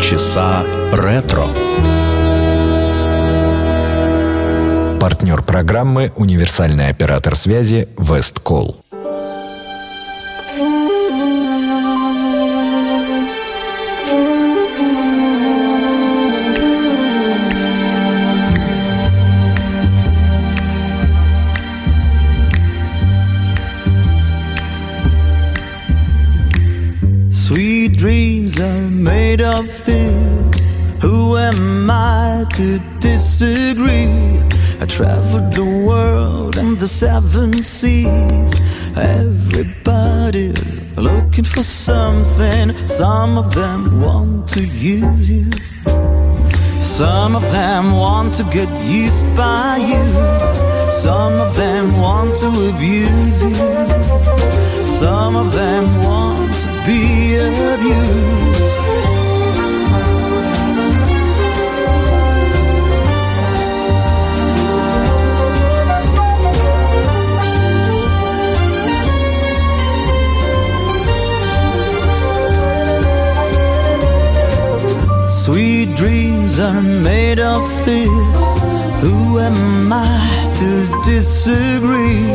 полчаса ретро. Партнер программы — универсальный оператор связи Westcall. Sweet dreams are made of things. Who am I to disagree? I traveled the world and the seven seas. Everybody looking for something. Some of them want to use you. Some of them want to get used by you. Some of them want to abuse you. Some of them want to be abused. Sweet dreams are made of this. Who am I to disagree?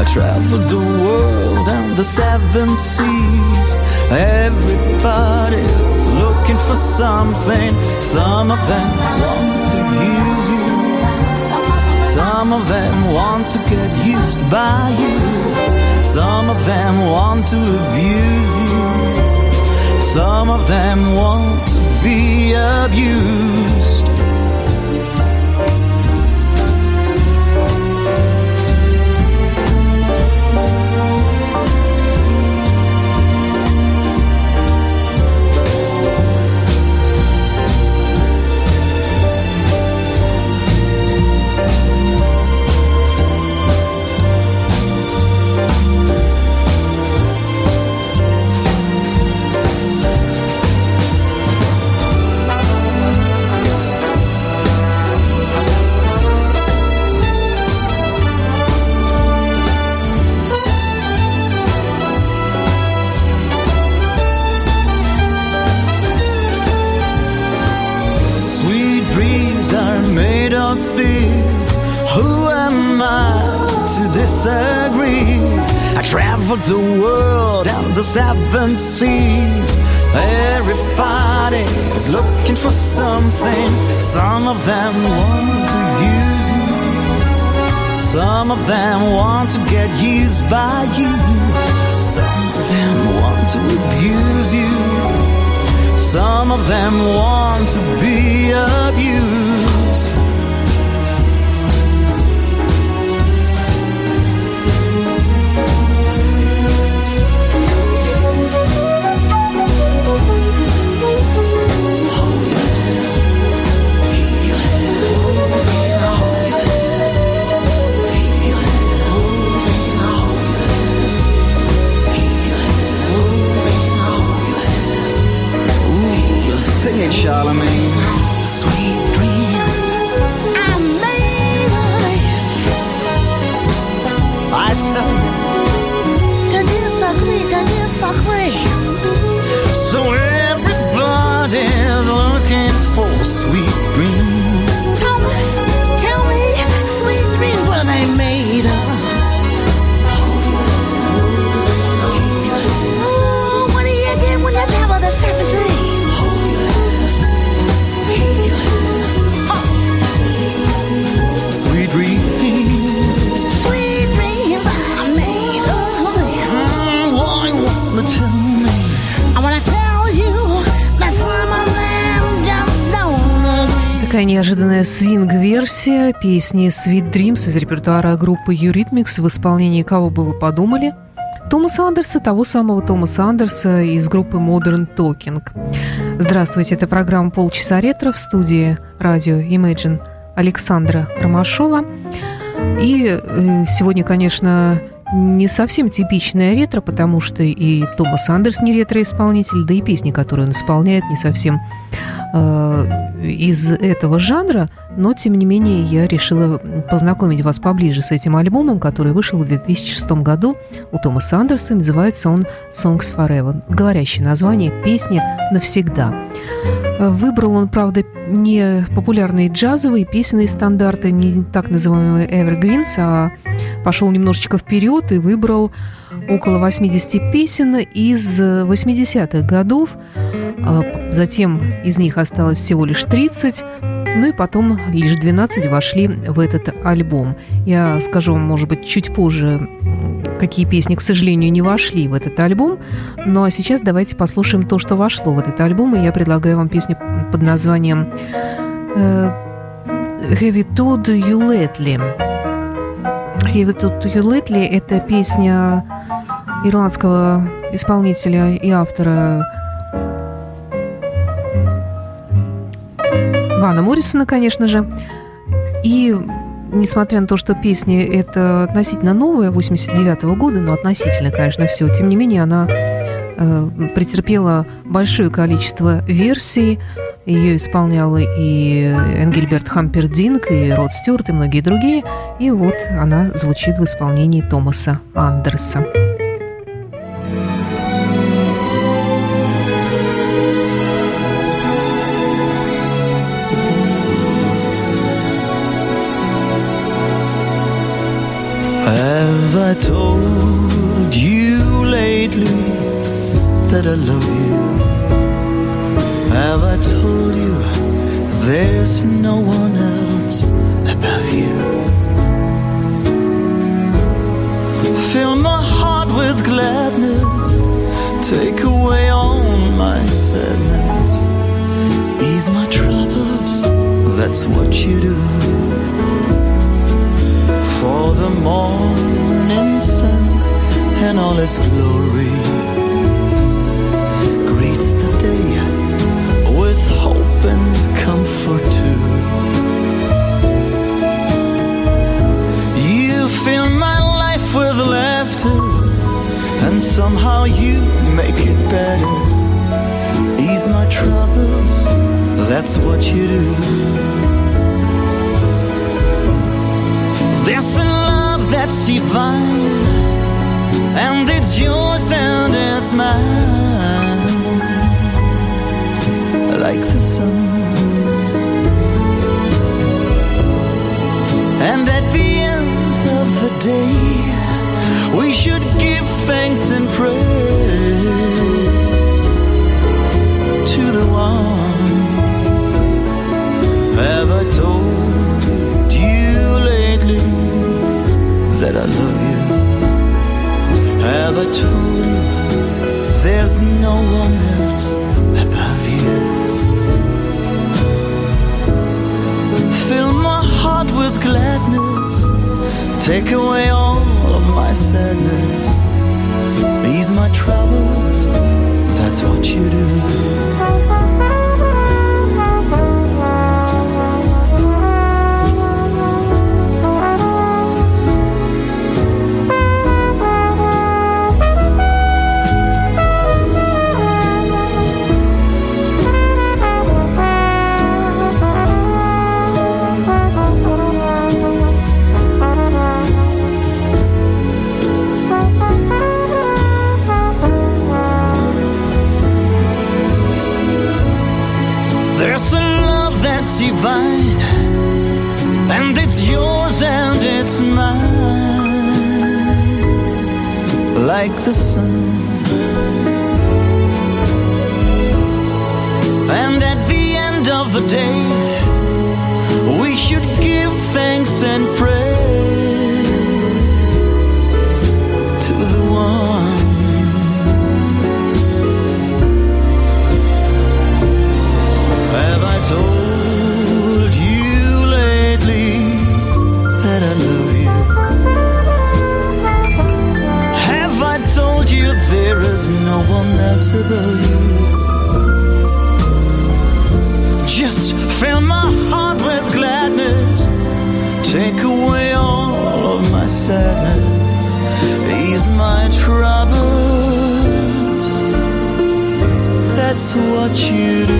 I traveled the world and the seven seas. Everybody's looking for something. Some of them want to use you. Some of them want to get used by you. Some of them want to abuse you. Some of them want to be abused. Disagree. I traveled the world and the seven seas. Everybody is looking for something. Some of them want to use you. Some of them want to get used by you. Some of them want to abuse you. Some of them want to be abused. Sing it, Charlemagne. Sweet dreams I made of. I tell you to disagree. So everybody's looking for sweet dreams. Thomas, tell me, sweet dreams, what are they made of? Oh, what do you get when you travel the 17? Sweet dreams I made of this. Why wanna tell me? I wanna tell you that some of them just don't. Такая неожиданная свинг-версия песни Sweet Dreams из репертуара группы Юритмикс в исполнении «Кого бы вы подумали?» Томаса Андерса, того самого Томаса Андерса из группы Modern Talking. Здравствуйте, это программа «Полчаса ретро», в студии Радио Имейджин Александра Ромашова. И сегодня, конечно, не совсем типичное ретро, потому что и Томас Андерс не ретро-исполнитель, да и песни, которые он исполняет, не совсем из этого жанра. Но, тем не менее, я решила познакомить вас поближе с этим альбомом, который вышел в 2006 году у Томаса Андерса. Называется он «Songs Forever», говорящее название «Песни навсегда». Выбрал он, правда, не популярные джазовые песенные стандарты, не так называемые evergreens, а пошел немножечко вперед и выбрал около 80 песен из 80-х годов. Затем из них осталось всего лишь 30. Ну и потом лишь 12 вошли в этот альбом. Я скажу вам, может быть, чуть позже, какие песни, к сожалению, не вошли в этот альбом. Ну а сейчас давайте послушаем то, что вошло в этот альбом. И я предлагаю вам песню под названием «Have You Told You Lately». «Have You Told You Lately» – это песня ирландского исполнителя и автора Вана Моррисона, конечно же. И несмотря на то, что песня это относительно новая, 89-го года, но относительно, конечно, все, тем не менее она претерпела большое количество версий. Ее исполняла и Энгельберт Хампердинг, и Род Стюарт, и многие другие. И вот она звучит в исполнении Томаса Андерса. Have I told you lately that I love you? Have I told you there's no one else above you? Fill my heart with gladness, take away all my sadness, ease my troubles, that's what you do. For the morning sun and all its glory greets the day with hope and comfort too. You fill my life with laughter and somehow you make it better. Ease my troubles, that's what you do. There's a love that's divine, and it's yours and it's mine. Like the sun, and at the end of the day, we should give thanks and pray to the one. Have I told you lately that I love you? Have I told you there's no one else above you? Fill my heart with gladness, take away all of my sadness, ease my troubles, that's what you do. Divine, and it's yours and it's mine, like the sun. And at the end of the day, we should give thanks and pray to the one. Have I told? I love you. Have I told you there is no one else above you? Just fill my heart with gladness, take away all of my sadness, ease my troubles. That's what you do.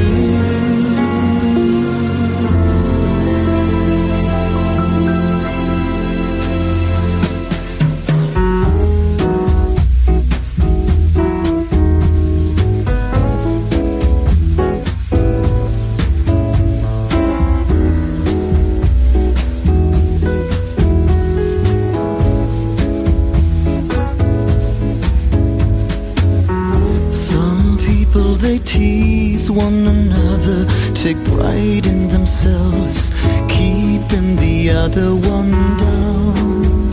Tease one another, take pride in themselves, keeping the other one down.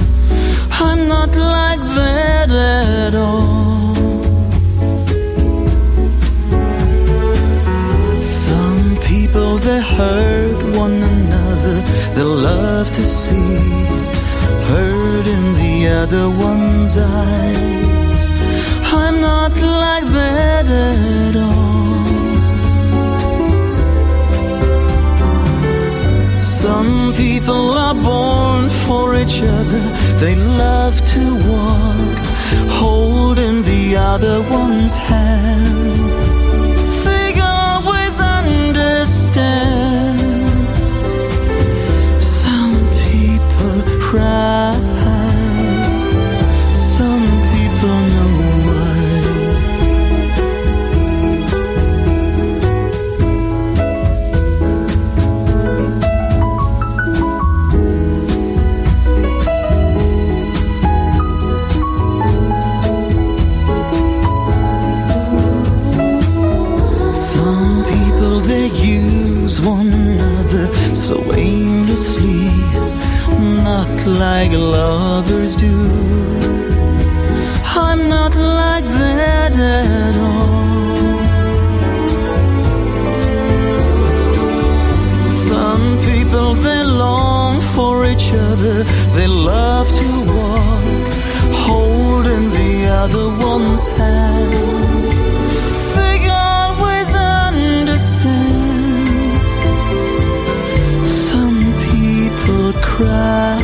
I'm not like that at all. Some people, they hurt one another, they love to see hurt in the other one's eyes. I'm not like that at all. Some people are born for each other. They love to walk, holding the other one's hand. They always understand. Some people cry. Some people know. One another so aimlessly, not like lovers do. I'm not like that at all. Some people, they long for each other, they love to walk, holding the other one's hand. They always understand. Cry.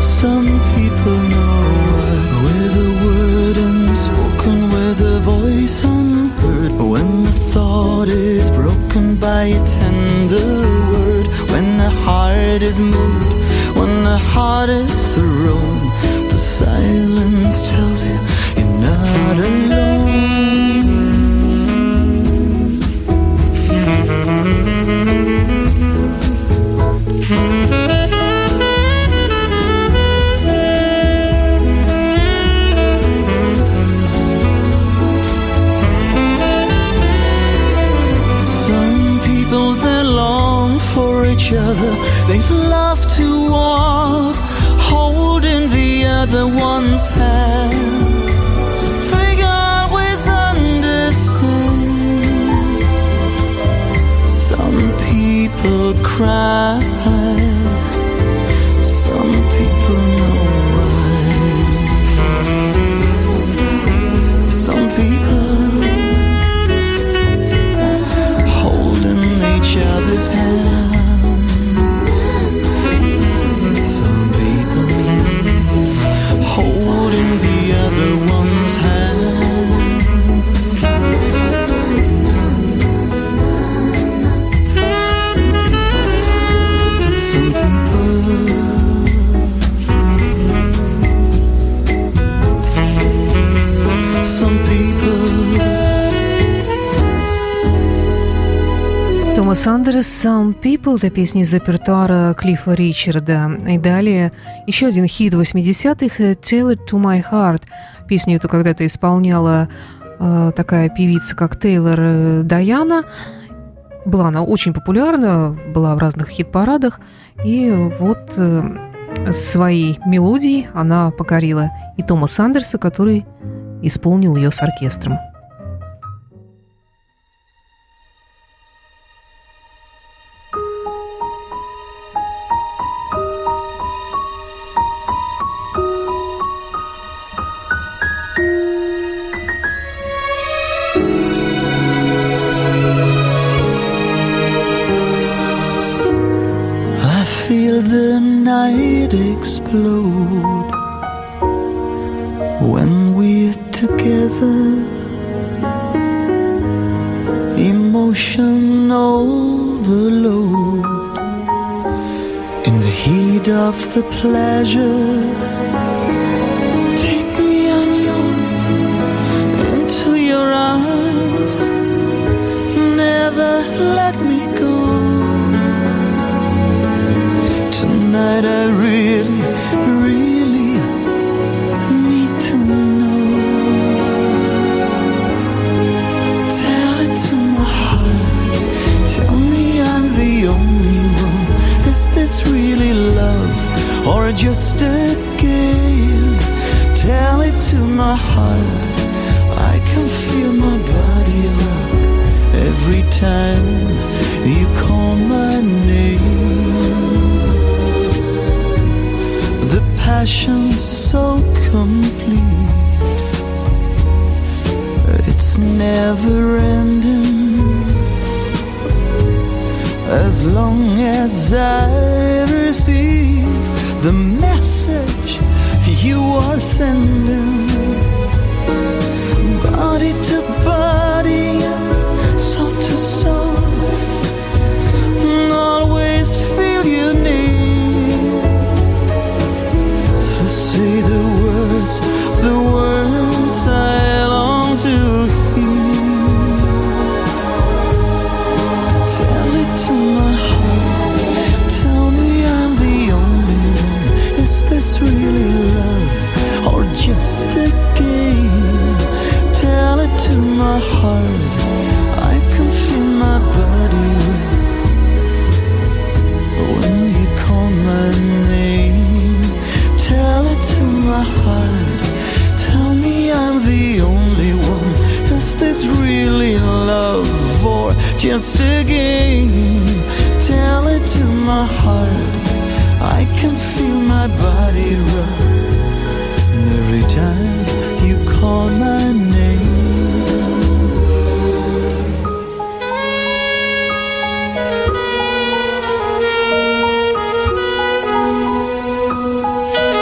Some people know right. With a word unspoken, with a voice unheard, when the thought is broken by a tender word, when the heart is moved, when the heart is thrown, the silence tells you you're not alone. They love to walk, holding the other one's hand. They always understand. Some people cry. Some people know why. Some people holding each other's hand. Томас Андерс, «Some People» — это песня из репертуара Клиффа Ричарда. И далее еще один хит 80-х «Tailored to My Heart». Песню эту когда-то исполняла такая певица, как Тейлор Даяна. Была она очень популярна, была в разных хит-парадах. И вот своей мелодией она покорила и Томаса Андерса, который исполнил ее с оркестром. Explode When we're together, emotion overload. In the heat of the pleasure, take me on yours, into your arms. Never let me go. Tonight I really need to know. Tell it to my heart, tell me I'm the only one. Is this really love or just a game? Tell it to my heart, I can feel my body rock every time you call my name. The passion's so complete, it's never ending. As long as I receive the message you are sending, body to body, soul to soul, always feel you near. So say the words I long to hear. To my heart, tell me I'm the only one. Is this really love or just a game? Tell it to my heart, I can feel my body when you call my name. Tell it to my heart, tell me I'm the only one. Is this really love? Just a game. Tell it to my heart, I can feel my body rock every time you call my name.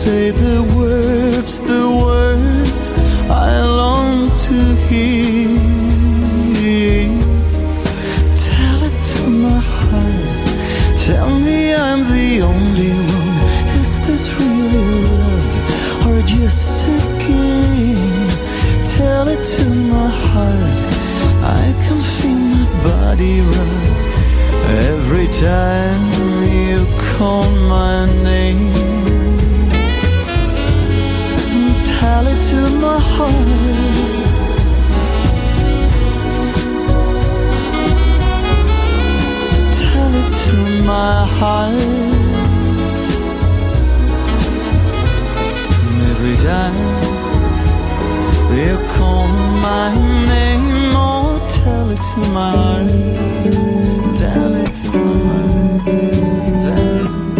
Say the words I long to hear. Tell it to my heart, tell me I'm the only one. Is this really love or just a game? Tell it to my heart, I can feel my body run every time you call my name. Tell it to my heart, tell it to my heart, and every time they call my name. Oh, tell it to my heart, tell it to my heart, tell it.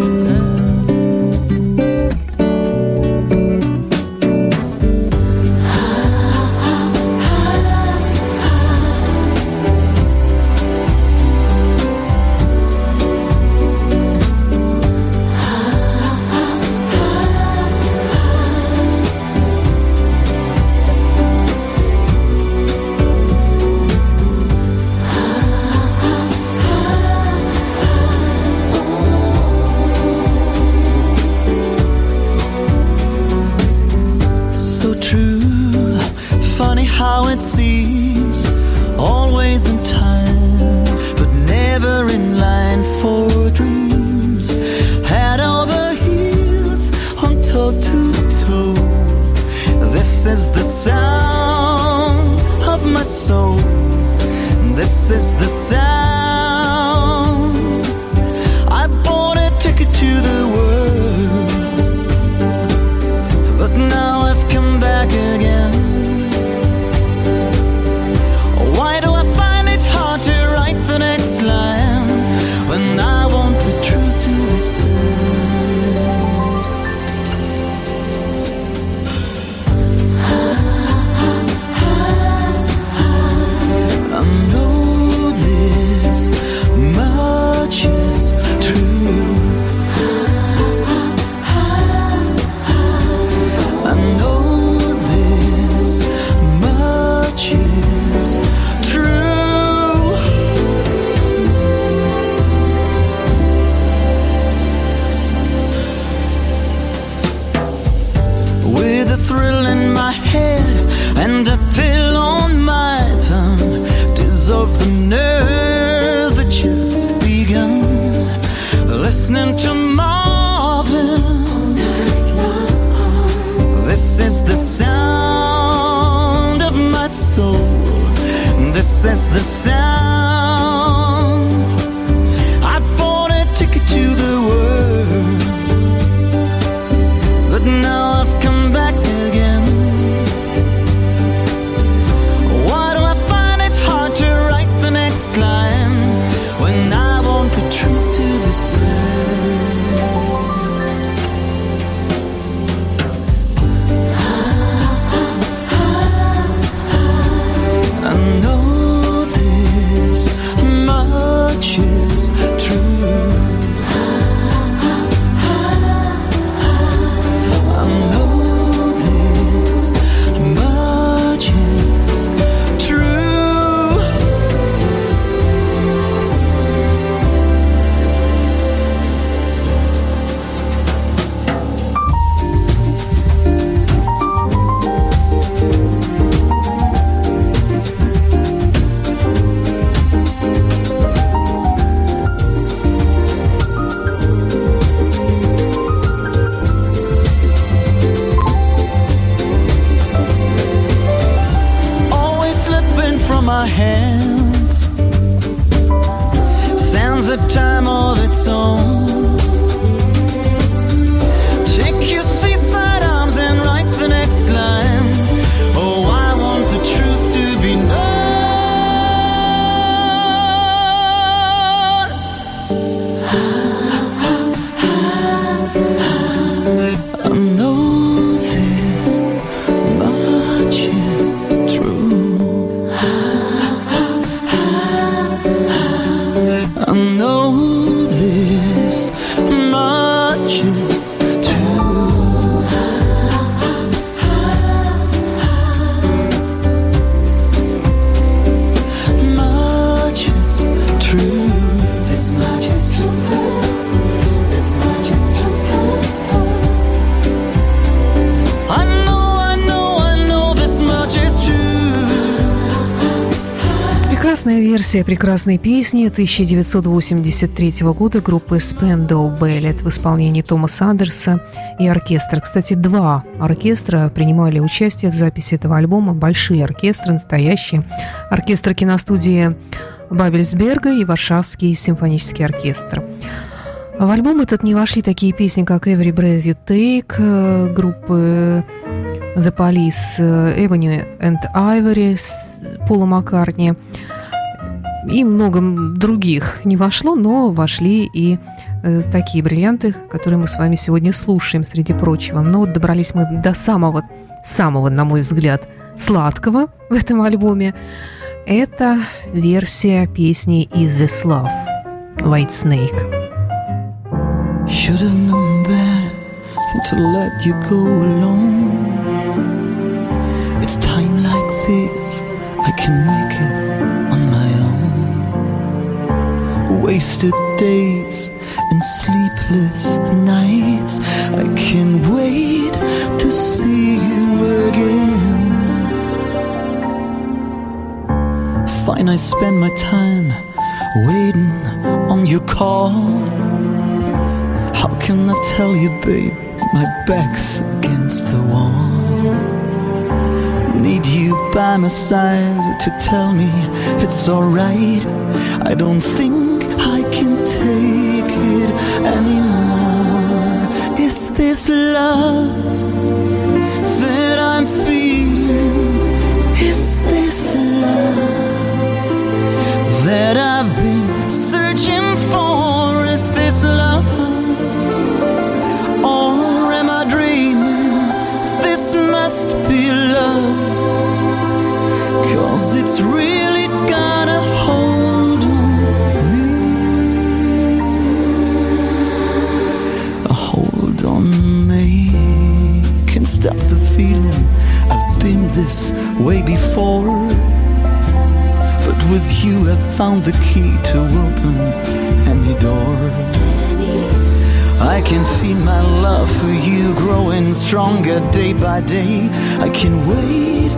years had just begun, listening to Marvin all night long. This is the sound of my soul. This is the sound. I bought a ticket to the world, but now I've come back again. Why do I find it hard to write the next line when I want the truth to be said? I know much is true. I know this much is true. My hands sounds a time of its own. Take your seaside arms and write the next line. Oh, I want the truth to be known. I know this much is true. Версия прекрасной песни 1983 года группы Spendo Ballet в исполнении Томаса Андерса и оркестра. Кстати, два оркестра принимали участие в записи этого альбома. Большие оркестры, настоящие. Оркестр киностудии Бабельсберга и Варшавский симфонический оркестр. В альбом этот не вошли такие песни, как «Every Breath You Take» группы The Police, «Ebony and Ivory» Пола Маккартни, и много других не вошло, но вошли и такие бриллианты, которые мы с вами сегодня слушаем, среди прочего. Но добрались мы до самого, на мой взгляд, сладкого в этом альбоме. Это версия песни «Is This Love» White Snake. Wasted days and sleepless nights. I can't wait to see you again. Fine, I spend my time waiting on your call. How can I tell you, babe, my back's against the wall. Need you by my side to tell me it's alright. I don't think I can't take it anymore. Is this love that I'm feeling? Is this love that I've been searching for? Is this love, or am I dreaming? This must be love, 'cause it's really gonna hold. Can't stop the feeling, I've been this way before. But with you I've found the key to open any door. I can feel my love for you growing stronger day by day. I can't wait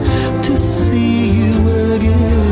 to see you again.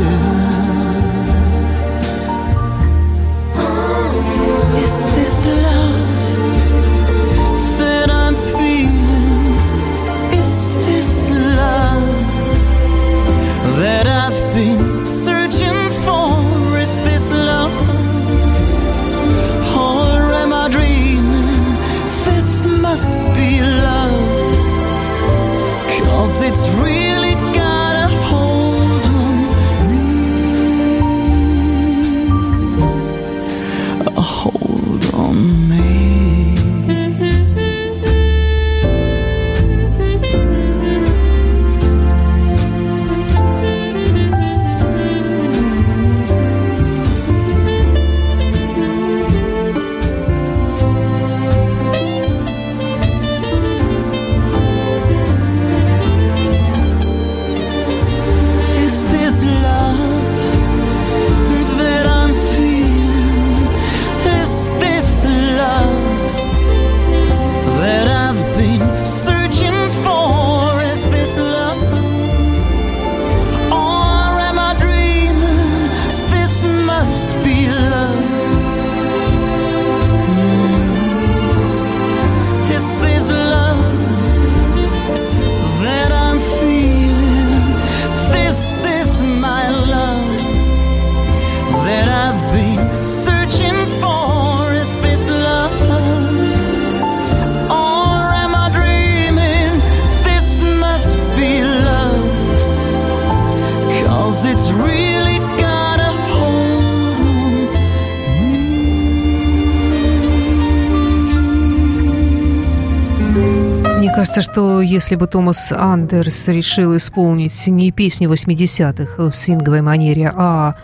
Кажется, что если бы Томас Андерс решил исполнить не песни 80-х в свинговой манере, а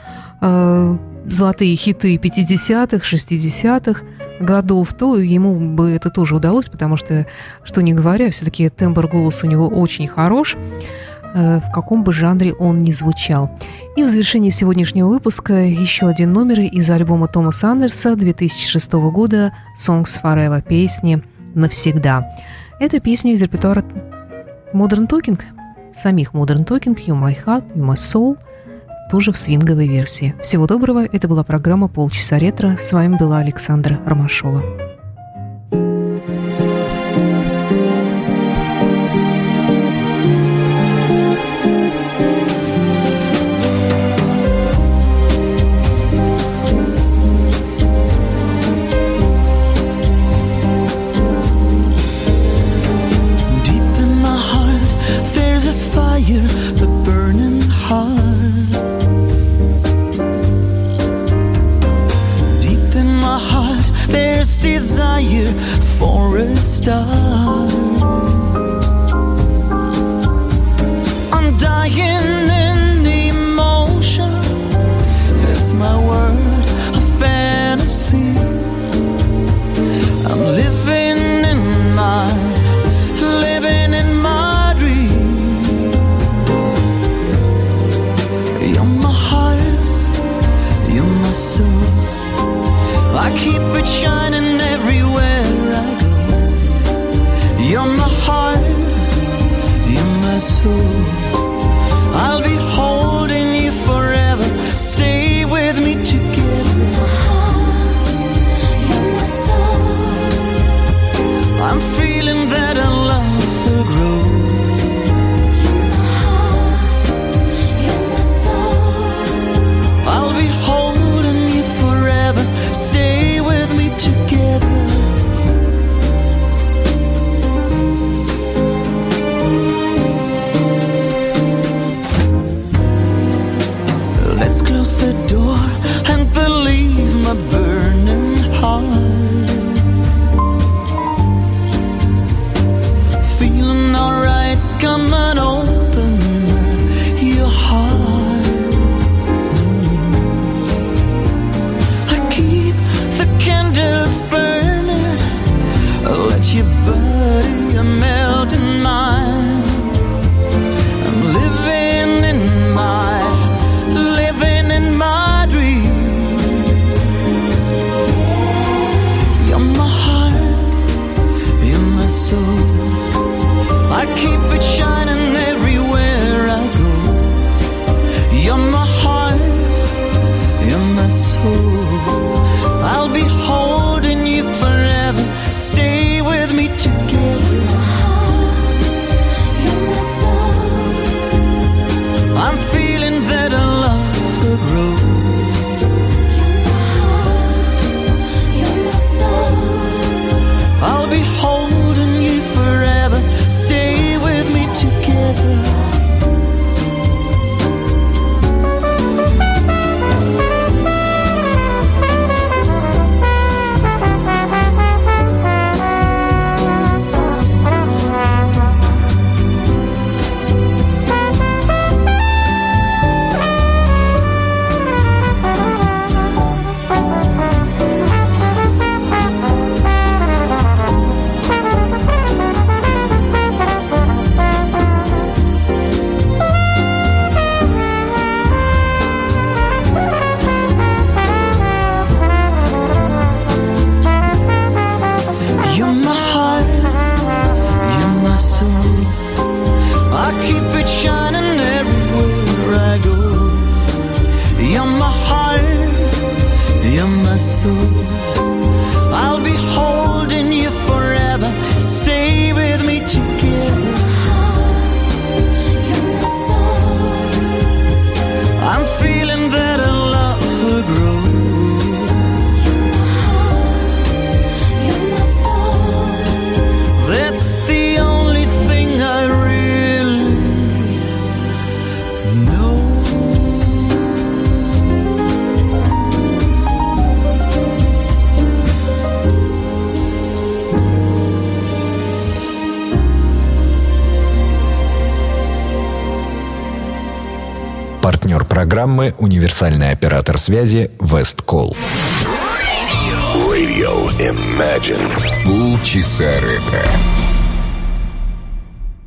золотые хиты 50-х, 60-х годов, то ему бы это тоже удалось, потому что, что ни говоря, все-таки тембр голоса у него очень хорош, в каком бы жанре он ни звучал. И в завершении сегодняшнего выпуска еще один номер из альбома Томаса Андерса 2006 года «Songs Forever» – «Песни навсегда». Это песня из репертуара Modern Talking, самих Modern Talking, You My Heart, You My Soul, тоже в свинговой версии. Всего доброго, это была программа «Полчаса ретро». С вами была Александра Ромашова. Desire for a star. I'm dying in emotion. It's my world, a fantasy. I'm living in my dreams. You're my heart, you're my soul. I keep it shining everywhere I go. You're my heart, you're my soul. I'll be holding you forever. Stay with me together. You're my heart, you're my soul. I'm feeling that our love will grow. You're my heart, you're my soul. I'll be holding you forever. Stay with me together. Let's close the door and believe my burning heart. Feeling alright, come on, open your heart. I keep the candles burning. Let your body melt in mine. I'm living in my dreams. You're my heart, you're my soul. I keep it shining everywhere I go. You're my heart, you're my soul. I'll be holding you. my soul. I'll be holding you forever. Stay with me together. I'm feeling that a love will grow. You're my soul. That's the only thing I really know. Партнер программы — универсальный оператор связи Westcall. Radio Imagine. Полчаса ретро.